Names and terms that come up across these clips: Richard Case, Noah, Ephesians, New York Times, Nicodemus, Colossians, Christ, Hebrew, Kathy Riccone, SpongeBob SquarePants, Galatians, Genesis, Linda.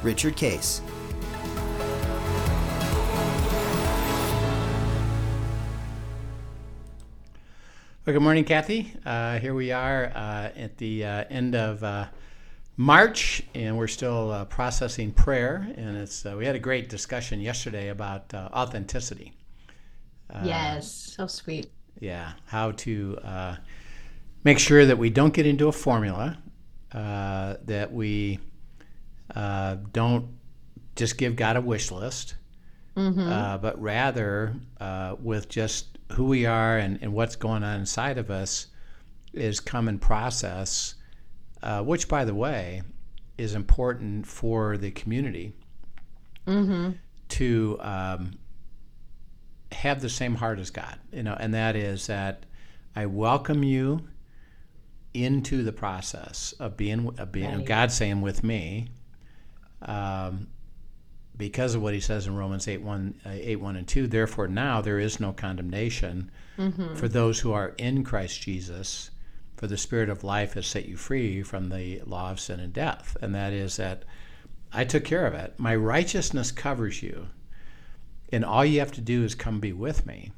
Richard Case. Well, good morning, Kathy. Here we are at the end of March, and we're still processing prayer. And it's we had a great discussion yesterday about authenticity. Yes, so sweet. Yeah, how to make sure that we don't get into a formula, that we don't just give God a wish list, but rather with just who we are and what's going on inside of us is come and process, which, by the way, is important for the community to have the same heart as God, you know, and that is that I welcome you into the process of being of God saying with me, because of what he says in Romans 8:1 and 2, therefore now there is no condemnation for those who are in Christ Jesus, for the Spirit of life has set you free from the law of sin and death. And that is that I took care of it. My righteousness covers you, and all you have to do is come be with me.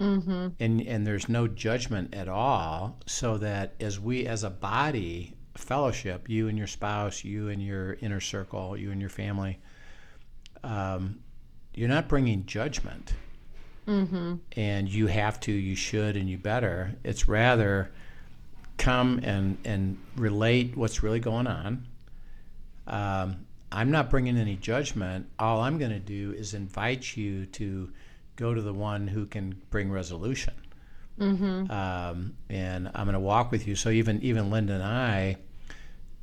And there's no judgment at all, so that as we as a body fellowship, you and your spouse, you and your inner circle, you and your family, you're not bringing judgment. And you have to, you should, and you better. It's rather come and relate what's really going on. I'm not bringing any judgment. All I'm going to do is invite you to go to the one who can bring resolution. And I'm going to walk with you. So even Linda and I,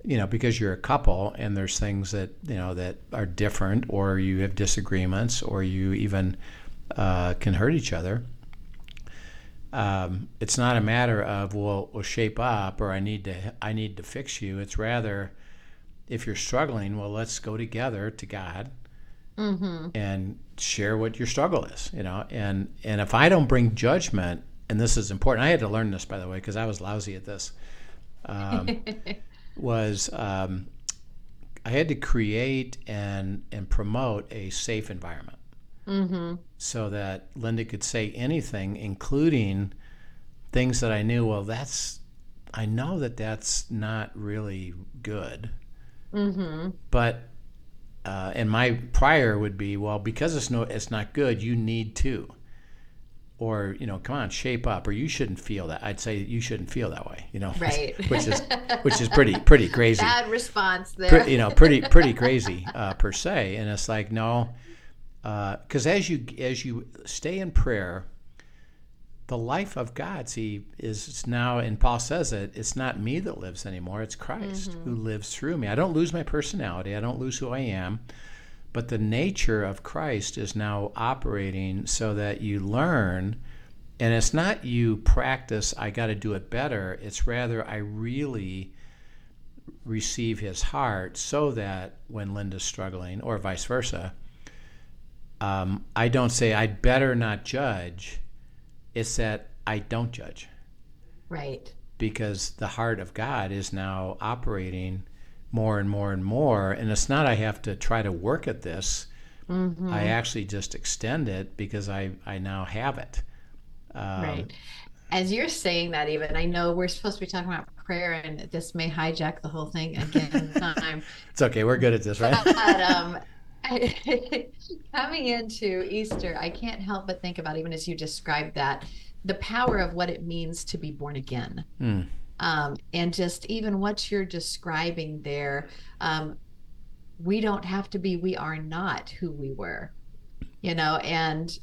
you know, because you're a couple and there's things that, you know, that are different, or you have disagreements, or you even can hurt each other. It's not a matter of, well, we'll shape up, or I need to fix you. It's rather, if you're struggling, well, let's go together to God and share what your struggle is, you know. And if I don't bring judgment, and this is important, I had to learn this, by the way, because I was lousy at this, I had to create and promote a safe environment so that Linda could say anything, including things that I knew, well, that's not really good. But and my prior would be, well, because it's not good, you need to, or, you know, come on, shape up, or you shouldn't feel that. I'd say you shouldn't feel that way, you know, right? which is pretty crazy. Bad response there. Pretty crazy per se. And it's like, no, because as you stay in prayer, the life of God, see, is now, and Paul says it, it's not me that lives anymore, it's Christ who lives through me. I don't lose my personality, I don't lose who I am, but the nature of Christ is now operating, so that you learn, and it's not you practice, I got to do it better, it's rather I really receive his heart, so that when Linda's struggling, or vice versa, I don't say, I'd better not judge. It's that I don't judge. Right. Because the heart of God is now operating more and more and more. And it's not I have to try to work at this. I actually just extend it because I now have it. Right. As you're saying that, even, I know we're supposed to be talking about prayer, and this may hijack the whole thing again. It's okay. We're good at this, right? But, coming into Easter, I can't help but think about, even as you described that, the power of what it means to be born again. And just even what you're describing there, we don't have to be, we are not who we were. You know, and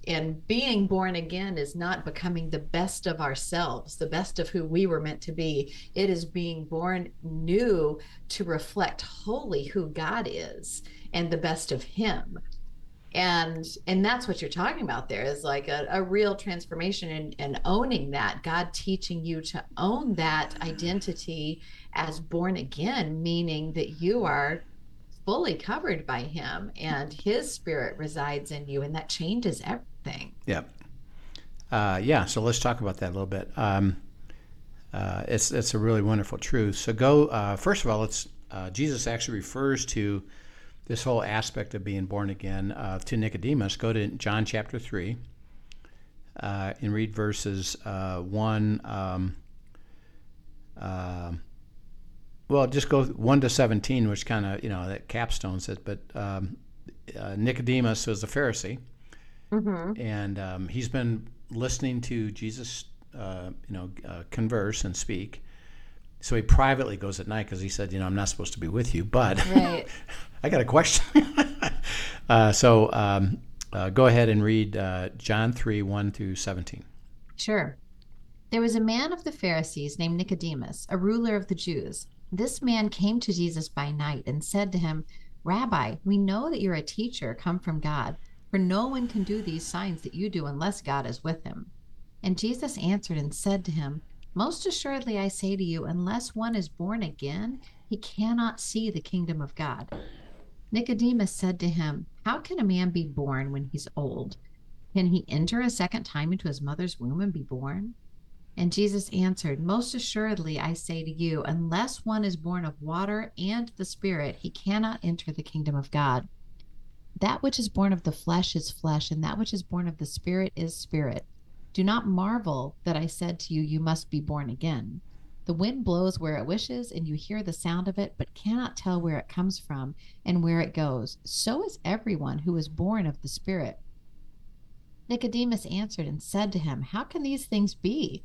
being born again is not becoming the best of ourselves, the best of who we were meant to be. It is being born new to reflect wholly who God is and the best of Him. And that's what you're talking about there, is like a real transformation and owning that. God teaching you to own that identity as born again, meaning that you are fully covered by Him and His Spirit resides in you, and that changes everything. Yep. So let's talk about that a little bit. It's a really wonderful truth. So first of all, Jesus actually refers to this whole aspect of being born again to Nicodemus. Go to John chapter 3 and read verses 1. Well, just go 1 to 17, which kind of, that capstones it. But Nicodemus was a Pharisee, mm-hmm. and he's been listening to Jesus, converse and speak. So he privately goes at night because he said, I'm not supposed to be with you, but right. I got a question. So go ahead and read John 3, 1 through 17. Sure. There was a man of the Pharisees named Nicodemus, a ruler of the Jews. This man came to Jesus by night and said to him, "Rabbi, we know that you're a teacher come from God, for no one can do these signs that you do unless God is with him." And Jesus answered and said to him, "Most assuredly I say to you, unless one is born again, he cannot see the kingdom of God." Nicodemus said to him, "How can a man be born when he's old? Can he enter a second time into his mother's womb and be born?" And Jesus answered, "Most assuredly, I say to you, unless one is born of water and the Spirit, he cannot enter the kingdom of God. That which is born of the flesh is flesh, and that which is born of the Spirit is spirit. Do not marvel that I said to you, you must be born again. The wind blows where it wishes, and you hear the sound of it, but cannot tell where it comes from and where it goes. So is everyone who is born of the Spirit." Nicodemus answered and said to him, "How can these things be?"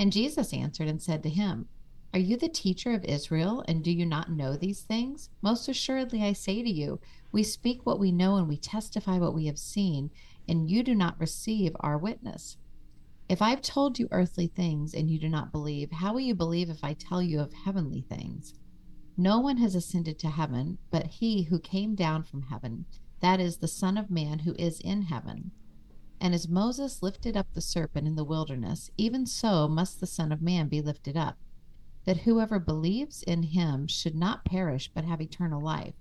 And Jesus answered and said to him, "Are you the teacher of Israel, and do you not know these things? Most assuredly, I say to you, we speak what we know and we testify what we have seen, and you do not receive our witness. If I've told you earthly things and you do not believe, how will you believe if I tell you of heavenly things? No one has ascended to heaven, but he who came down from heaven, that is the Son of Man who is in heaven. And as Moses lifted up the serpent in the wilderness, even so must the Son of Man be lifted up, that whoever believes in him should not perish but have eternal life.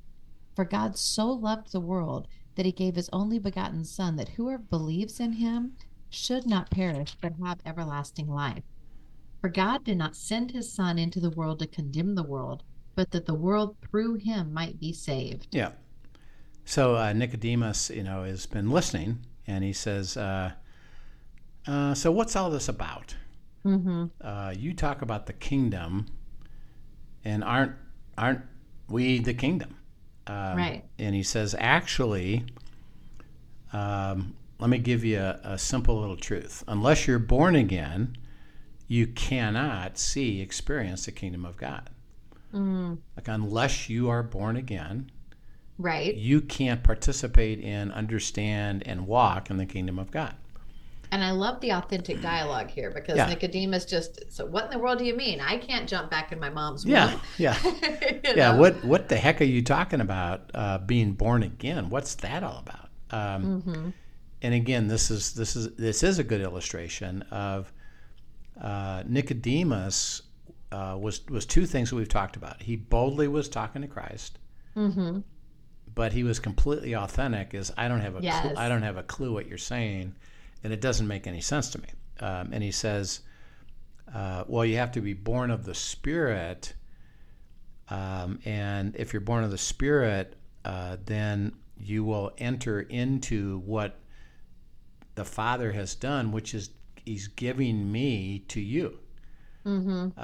For God so loved the world that he gave his only begotten Son, that whoever believes in him should not perish but have everlasting life. For God did not send his Son into the world to condemn the world, but that the world through him might be saved." Yeah. So Nicodemus, has been listening. And he says, so what's all this about? Mm-hmm. You talk about the kingdom, and aren't we the kingdom? Right. And he says, actually, let me give you a simple little truth. Unless you're born again, you cannot experience the kingdom of God. Mm. Like, unless you are born again, right, you can't participate in, understand, and walk in the kingdom of God. And I love the authentic dialogue here, because Nicodemus so what in the world do you mean? I can't jump back in my mom's womb. Yeah, know? What the heck are you talking about? Being born again? What's that all about? Mm-hmm. And again, this is a good illustration of Nicodemus was two things that we've talked about. He boldly was talking to Christ. Mm-hmm. But he was completely authentic. I don't have a clue what you're saying, and it doesn't make any sense to me. And he says, well, you have to be born of the Spirit, and if you're born of the Spirit, then you will enter into what the Father has done, which is He's giving me to you. Mm-hmm.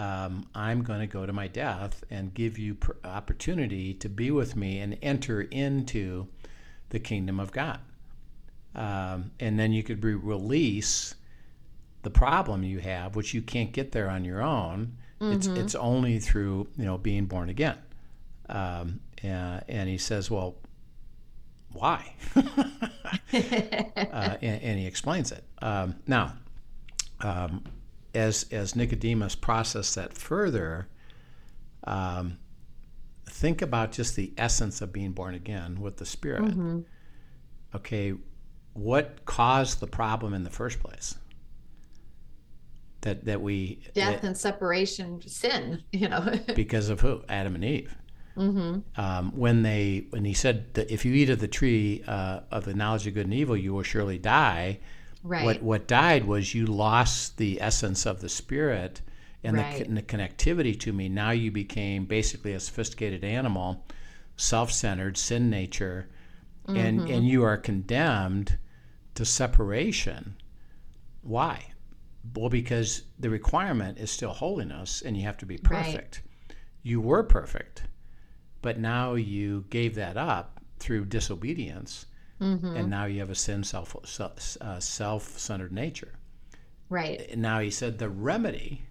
I'm going to go to my death and give you opportunity to be with me and enter into the kingdom of God. And then you could release the problem you have, which you can't get there on your own. Mm-hmm. It's only through being born again. And he says, well, why? and he explains it. Now, as Nicodemus processed that further, think about just the essence of being born again with the Spirit. Mm-hmm. Okay, what caused the problem in the first place? Death and separation, sin, Because of who? Adam and Eve. Mm-hmm. When he said that if you eat of the tree of the knowledge of good and evil, you will surely die. Right. What died was you lost the essence of the Spirit and the connectivity to me. Now you became basically a sophisticated animal, self-centered, sin nature, mm-hmm. and you are condemned to separation. Why? Well, because the requirement is still holiness, and you have to be perfect. Right. You were perfect, but now you gave that up through disobedience, mm-hmm. and now you have a sin self-centered nature. Right. Now he said the remedy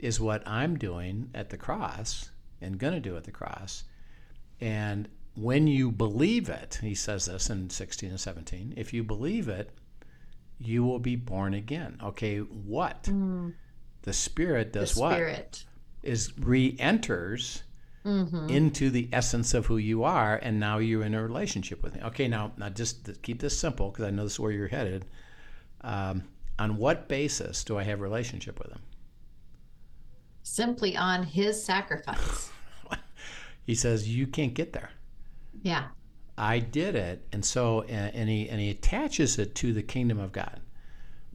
is what I'm doing at the cross and going to do at the cross. And when you believe it, he says this in 16 and 17, if you believe it, you will be born again. Okay, what? Mm. The Spirit does what? The Spirit. Re-enters mm-hmm. into the essence of who you are, and now you're in a relationship with Him. Okay, now just keep this simple, because I know this is where you're headed. On what basis do I have a relationship with Him? Simply on His sacrifice. He says, you can't get there. Yeah. I did it, and so and he attaches it to the kingdom of God.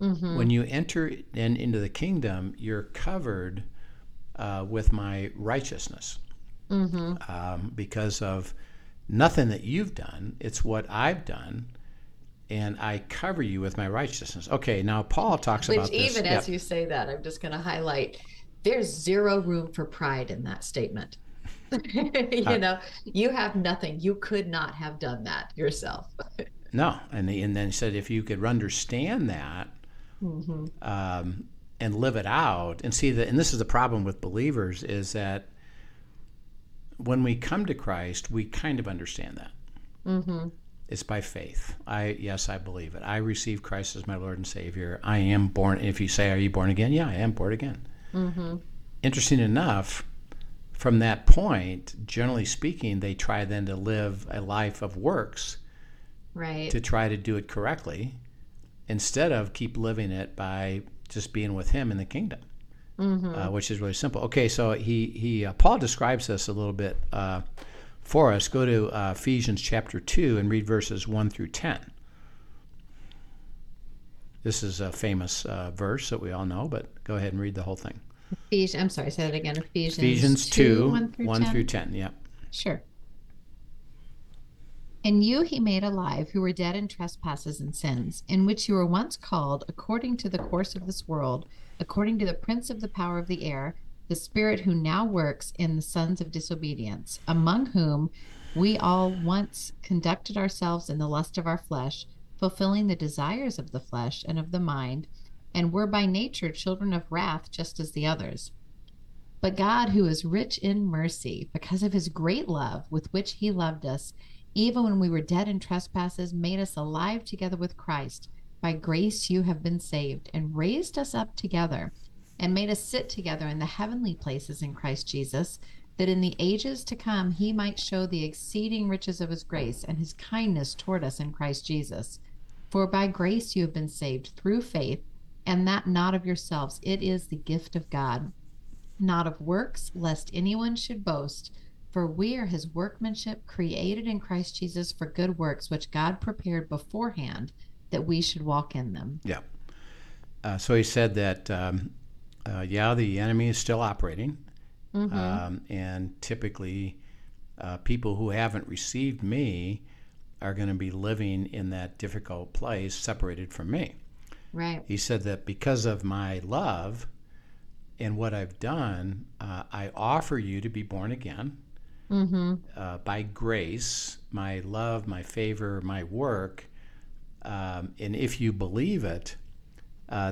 Mm-hmm. When you enter into the kingdom, you're covered with my righteousness mm-hmm. Because of nothing that you've done. It's what I've done, and I cover you with my righteousness. Okay, now Paul talks about this. Even as you say that, I'm just going to highlight, there's zero room for pride in that statement. You have nothing. You could not have done that yourself. No. And then he said, if you could understand that mm-hmm. And live it out and see that, and this is the problem with believers, is that when we come to Christ, we kind of understand that. Mm-hmm. It's by faith. I believe it. I receive Christ as my Lord and Savior. I am born. If you say, are you born again? Yeah, I am born again. Mm-hmm. Interesting enough, from that point, generally speaking, they try then to live a life of works right. to try to do it correctly instead of keep living it by just being with Him in the kingdom, mm-hmm. Which is really simple. Okay, so he Paul describes this a little bit for us. Go to Ephesians chapter 2 and read verses 1 through 10. This is a famous verse that we all know, but go ahead and read the whole thing. I'm sorry, say that again. Ephesians 2, 1 through 10. Yeah. Sure. And you He made alive, who were dead in trespasses and sins, in which you were once called according to the course of this world, according to the prince of the power of the air, the spirit who now works in the sons of disobedience, among whom we all once conducted ourselves in the lust of our flesh, fulfilling the desires of the flesh and of the mind, and were by nature children of wrath, just as the others. But God, who is rich in mercy, because of His great love with which He loved us, even when we were dead in trespasses, made us alive together with Christ. By grace you have been saved, and raised us up together, and made us sit together in the heavenly places in Christ Jesus, that in the ages to come He might show the exceeding riches of His grace and His kindness toward us in Christ Jesus. For by grace you have been saved through faith, and that not of yourselves, it is the gift of God, not of works, lest anyone should boast. For we are His workmanship, created in Christ Jesus for good works, which God prepared beforehand that we should walk in them. Yeah. So he said that, the enemy is still operating. Mm-hmm. And typically people who haven't received me are going to be living in that difficult place, separated from me. Right. He said that because of my love and what I've done, I offer you to be born again mm-hmm. By grace, my love, my favor, my work. And if you believe it,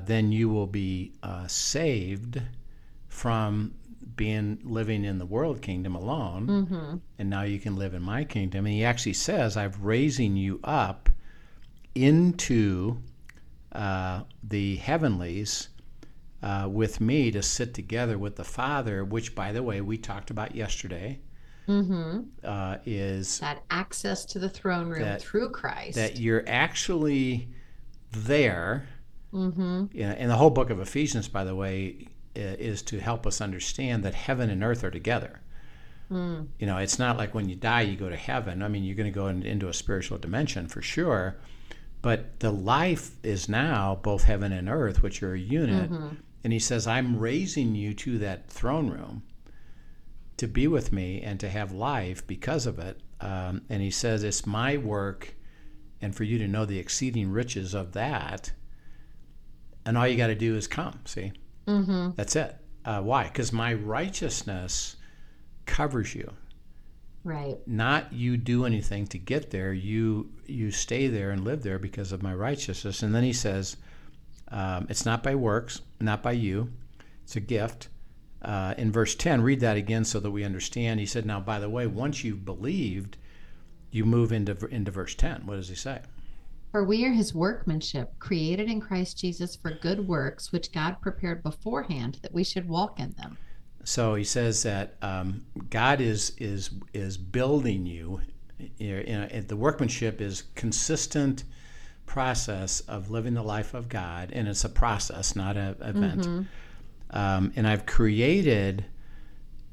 then you will be saved from being living in the world kingdom alone, mm-hmm. and now you can live in my kingdom. And he actually says, I'm raising you up into the heavenlies with me to sit together with the Father, which, by the way, we talked about yesterday. Mm-hmm. Is that access to the throne room through Christ, that you're actually there. Mm-hmm. You know, and the whole book of Ephesians, by the way, is to help us understand that heaven and earth are together. Mm. You know, it's not like when you die you go to heaven. I mean, you're going to go into a spiritual dimension for sure, but the life is now both heaven and earth, which are a unit. Mm-hmm. And he says, I'm raising you to that throne room to be with me and to have life because of it. And he says, it's my work, and for you to know the exceeding riches of that. And all you got to do is come, see? Mm-hmm. That's it. Why? Because my righteousness covers you. Right. Not you do anything to get there. You stay there and live there because of my righteousness. And then he says, it's not by works, not by you. It's a gift. In verse 10, read that again so that we understand. He said, now, by the way, once you've believed, you move into verse 10. What does he say? For we are his workmanship, created in Christ Jesus for good works, which God prepared beforehand that we should walk in them. So he says that God is building you. The workmanship is consistent process of living the life of God, and it's a process, not an event. Mm-hmm. And I've created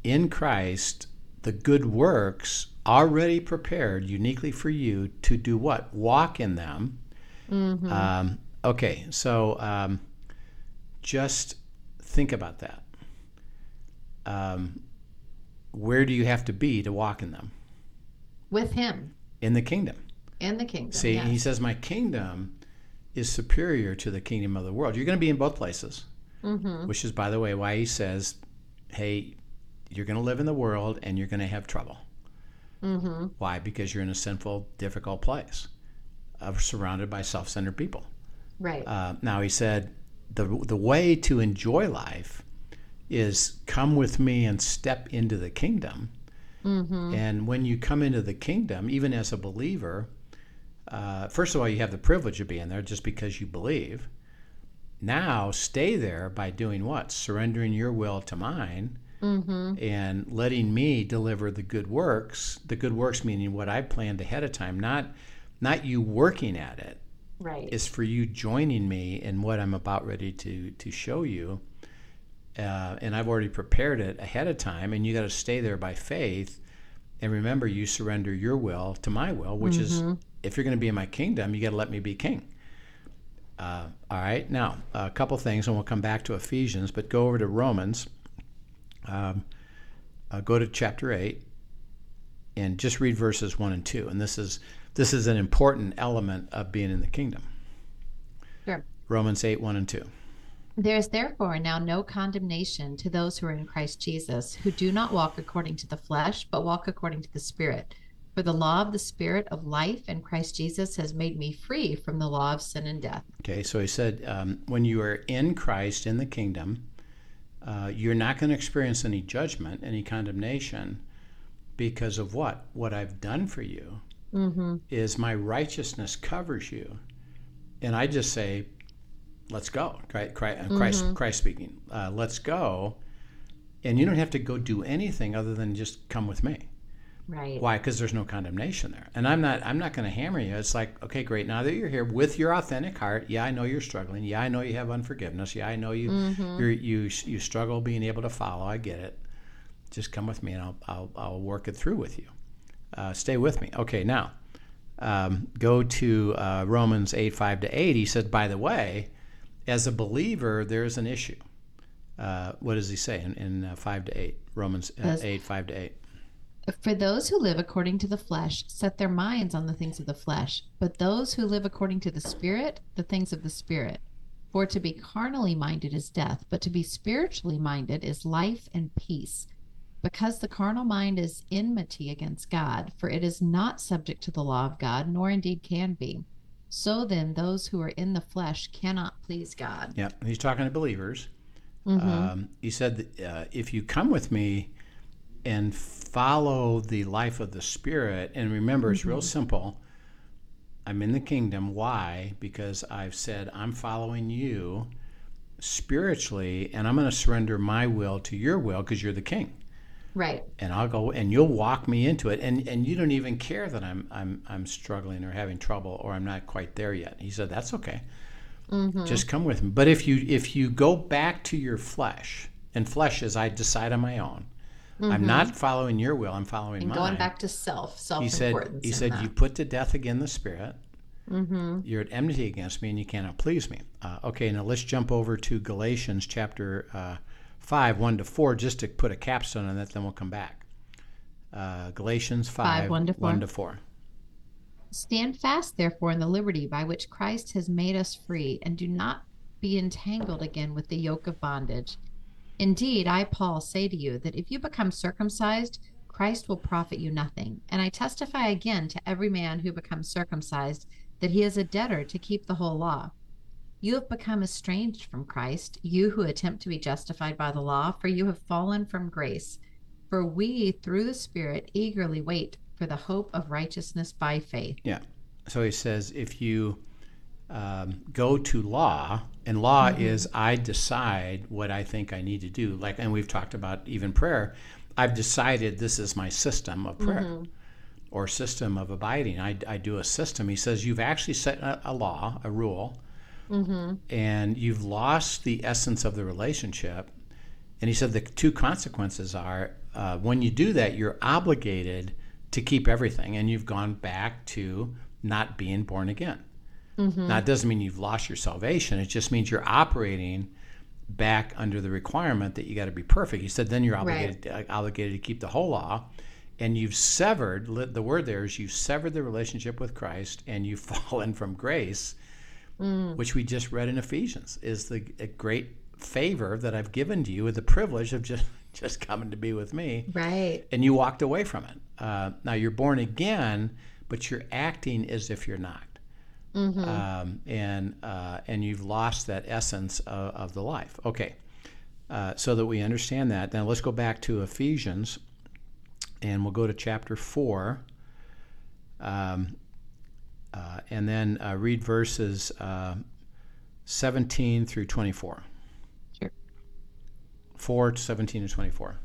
in Christ the good works already prepared uniquely for you to do what? Walk in them. Mm-hmm. Just think about that. Where do you have to be to walk in them? With him. In the kingdom. See, yes. He says, my kingdom is superior to the kingdom of the world. You're going to be in both places. Mm-hmm. Which is, by the way, why he says, hey, you're going to live in the world and you're going to have trouble. Mm-hmm. Why? Because you're in a sinful, difficult place, surrounded by self-centered people. Right. Now, he said, the way to enjoy life is come with me and step into the kingdom. Mm-hmm. And when you come into the kingdom, even as a believer, first of all, you have the privilege of being there just because you believe. Now stay there by doing what? Surrendering your will to mine, mm-hmm. and letting me deliver the good works. The good works meaning what I planned ahead of time, not you working at it. Right. It's for you joining me in what I'm about ready to show you. And I've already prepared it ahead of time, and you got to stay there by faith. And remember, you surrender your will to my will, which mm-hmm. is, if you're going to be in my kingdom, you got to let me be king. All right, now a couple things, and we'll come back to Ephesians, but go over to Romans. Go to chapter 8, and just read verses 1 and 2. And this is an important element of being in the kingdom. Sure. Romans 8:1 and 2. There is therefore now no condemnation to those who are in Christ Jesus, who do not walk according to the flesh, but walk according to the Spirit. For the law of the Spirit of life in Christ Jesus has made me free from the law of sin and death. Okay, so he said, when you are in Christ, in the kingdom, you're not going to experience any judgment, any condemnation, because of what? What I've done for you, mm-hmm. is my righteousness covers you. And I just say, let's go. Mm-hmm. Christ speaking, let's go. And you don't have to go do anything other than just come with me. Right. Why? Because there's no condemnation there. And I'm not going to hammer you. It's like, okay, great. Now that you're here with your authentic heart, yeah, I know you're struggling. Yeah, I know you have unforgiveness. Yeah, I know you mm-hmm. you struggle being able to follow. I get it. Just come with me, and I'll work it through with you. Stay with me. Okay, now go to Romans 8:5-8. He said, by the way, as a believer, there is an issue. What does he say in 5-8? Romans 8:5-8. For those who live according to the flesh set their minds on the things of the flesh, but those who live according to the Spirit, the things of the Spirit. For to be carnally minded is death, but to be spiritually minded is life and peace. Because the carnal mind is enmity against God, for it is not subject to the law of God, nor indeed can be. So then, those who are in the flesh cannot please God. Yeah, he's talking to believers. Mm-hmm. He said, if you come with me and follow the life of the Spirit, and remember, mm-hmm. it's real simple. I'm in the kingdom. Why? Because I've said, I'm following you spiritually, and I'm going to surrender my will to your will because you're the king. Right. And I'll go, and you'll walk me into it. And you don't even care that I'm struggling or having trouble or I'm not quite there yet. He said, that's okay. Mm-hmm. Just come with me. But if you go back to your flesh, and flesh is I decide on my own, mm-hmm. I'm not following your will, I'm following mine. And going back to self-importance. He said, you put to death again the spirit. Mm-hmm. You're at enmity against me and you cannot please me. Okay, now let's jump over to Galatians chapter 5, 1 to 4, just to put a capstone on that, then we'll come back. Galatians 5, 1 to 4. Stand fast, therefore, in the liberty by which Christ has made us free, and do not be entangled again with the yoke of bondage. Indeed, I, Paul, say to you that if you become circumcised, Christ will profit you nothing. And I testify again to every man who becomes circumcised that he is a debtor to keep the whole law. You have become estranged from Christ, you who attempt to be justified by the law, for you have fallen from grace. For we, through the Spirit, eagerly wait for the hope of righteousness by faith. Yeah. So he says, if you go to law, and law mm-hmm. is I decide what I think I need to do. Like, and we've talked about even prayer. I've decided this is my system of prayer mm-hmm. or system of abiding. I do a system. He says, you've actually set a law, a rule. Mm-hmm. And you've lost the essence of the relationship. And he said the two consequences are when you do that, you're obligated to keep everything, and you've gone back to not being born again. Mm-hmm. Now, it doesn't mean you've lost your salvation. It just means you're operating back under the requirement that you got to be perfect. He said then you're obligated to keep the whole law, and you've severed, the word there is you severed the relationship with Christ, and you've fallen from grace. Mm. Which we just read in Ephesians, is a great favor that I've given to you with the privilege of just coming to be with me. Right. And you walked away from it. Now you're born again, but you're acting as if you're not. Mm-hmm. And you've lost that essence of the life. Okay. So that we understand that. Now let's go back to Ephesians, and we'll go to chapter 4. And then read verses 17 through 24. Sure. 4, 17 to 24.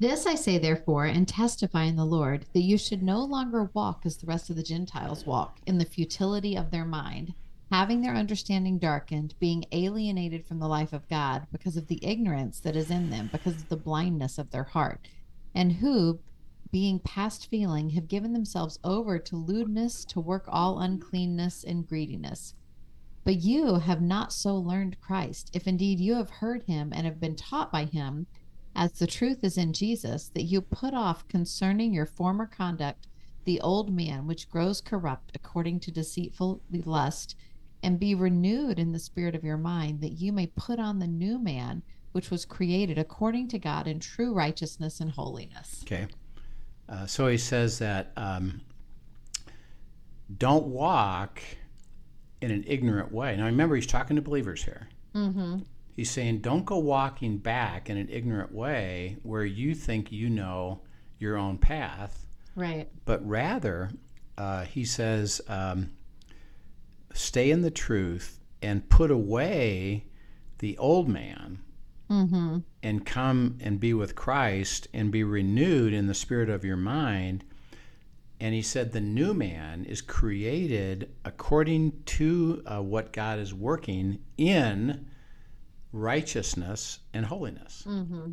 This I say, therefore, and testify in the Lord, that you should no longer walk as the rest of the Gentiles walk, in the futility of their mind, having their understanding darkened, being alienated from the life of God because of the ignorance that is in them, because of the blindness of their heart, and who, being past feeling, have given themselves over to lewdness, to work all uncleanness and greediness. But you have not so learned Christ, if indeed you have heard him and have been taught by him, as the truth is in Jesus, that you put off concerning your former conduct the old man, which grows corrupt according to deceitful lust, and be renewed in the spirit of your mind, that you may put on the new man, which was created according to God in true righteousness and holiness. Okay. So he says that don't walk in an ignorant way. Now remember, he's talking to believers here. Mm-hmm. He's saying don't go walking back in an ignorant way where you think you know your own path. Right. But rather, he says, stay in the truth and put away the old man. Mm-hmm. And come and be with Christ and be renewed in the spirit of your mind. And he said the new man is created according to what God is working in righteousness and holiness. Mm-hmm.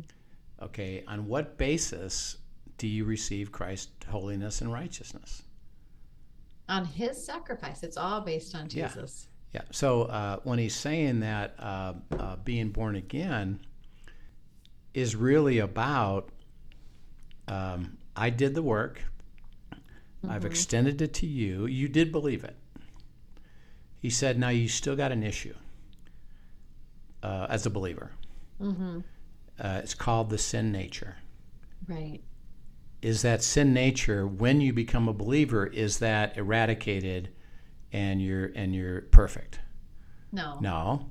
Okay, on what basis do you receive Christ's holiness and righteousness? On his sacrifice. It's all based on Jesus. Yeah. So when he's saying that being born again is really about I did the work, mm-hmm. I've extended it to you, you did believe it. He said, now you still got an issue as a believer. Mm-hmm. It's called the sin nature. Right. Is that sin nature, when you become a believer, is that eradicated and you're perfect? No.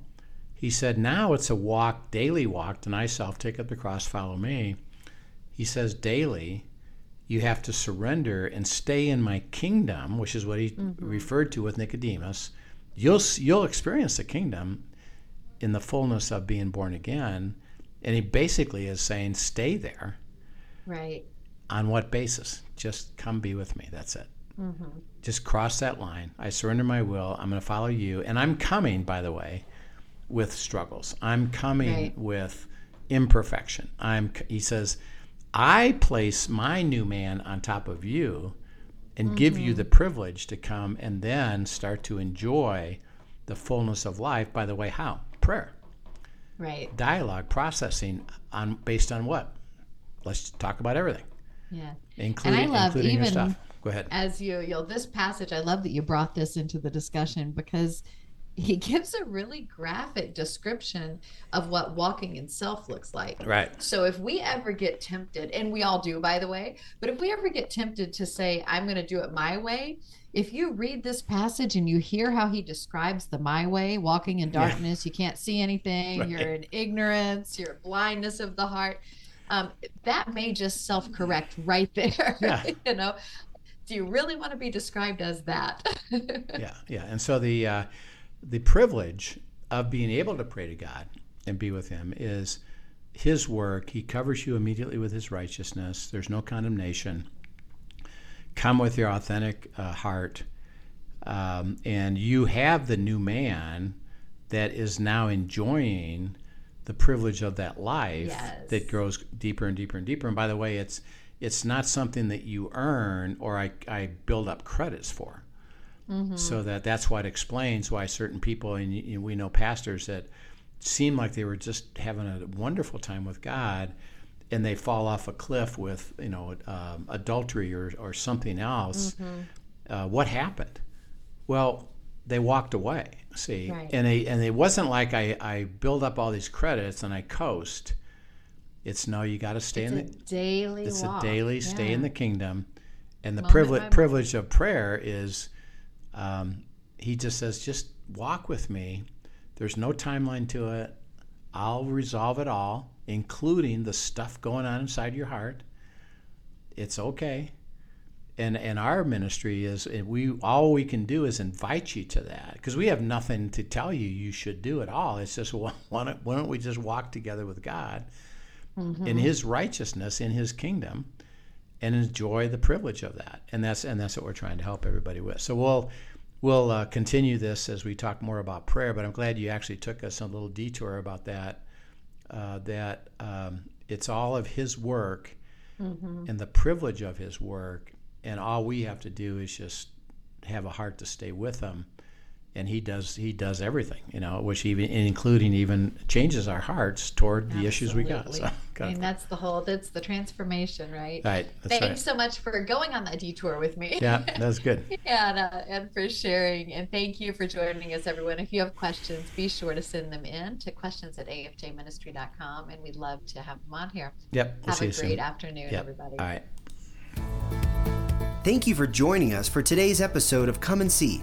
He said, now it's a walk, daily walk, deny self, take up the cross, follow me. He says, daily, you have to surrender and stay in my kingdom, which is what he referred to with Nicodemus. You'll experience the kingdom in the fullness of being born again. And he basically is saying, stay there. Right. On what basis? Just come be with me. That's it. Mm-hmm. Just cross that line. I surrender my will. I'm going to follow you. And I'm coming, by the way, with struggles. I'm coming with imperfection. He says, I place my new man on top of you and give you the privilege to come and then start to enjoy the fullness of life. By the way, how? Prayer. Right. Dialogue, processing based on what? Let's talk about everything. Yeah. Including your stuff. Go ahead. As this passage, I love that you brought this into the discussion because he gives a really graphic description of what walking in self looks like. Right. So if we ever get tempted, and we all do, by the way, but if we ever get tempted to say, I'm going to do it my way, if you read this passage and you hear how he describes the my way, walking in darkness, you can't see anything, you're in ignorance, you're blindness of the heart, that may just self-correct right there, you know? Do you really want to be described as that? And so the privilege of being able to pray to God and be with him is his work. He covers you immediately with his righteousness. There's no condemnation. Come with your authentic heart, and you have the new man that is now enjoying the privilege of that life that grows deeper and deeper and deeper. And by the way, it's not something that you earn or I build up credits for. Mm-hmm. So that's what explains why certain people, and we know pastors that seem like they were just having a wonderful time with God, and they fall off a cliff with adultery or something else. Mm-hmm. What happened? Well, they walked away. See, and it wasn't like I build up all these credits and I coast. It's no, you got to stay stay in the kingdom, and the privilege of prayer is. He just says, just walk with me. There's no timeline to it. I'll resolve it all, including the stuff going on inside your heart. It's okay. And our ministry is, all we can do is invite you to that, because we have nothing to tell you should do at all. It's just, why don't we just walk together with God in his righteousness, in his kingdom, and enjoy the privilege of that. And that's what we're trying to help everybody with. So we'll continue this as we talk more about prayer, but I'm glad you actually took us on a little detour about that, it's all of his work and the privilege of his work, and all we have to do is just have a heart to stay with him, and he does everything, which even changes our hearts toward the issues we got. So, that's the transformation, right? Right. Thanks so much for going on that detour with me. Yeah, that's good. And for sharing, and thank you for joining us, everyone. If you have questions, be sure to send them in to questions@afjministry.com, and we'd love to have them on here. Yep. We'll have a great afternoon, everybody. All right. Thank you for joining us for today's episode of Come and See,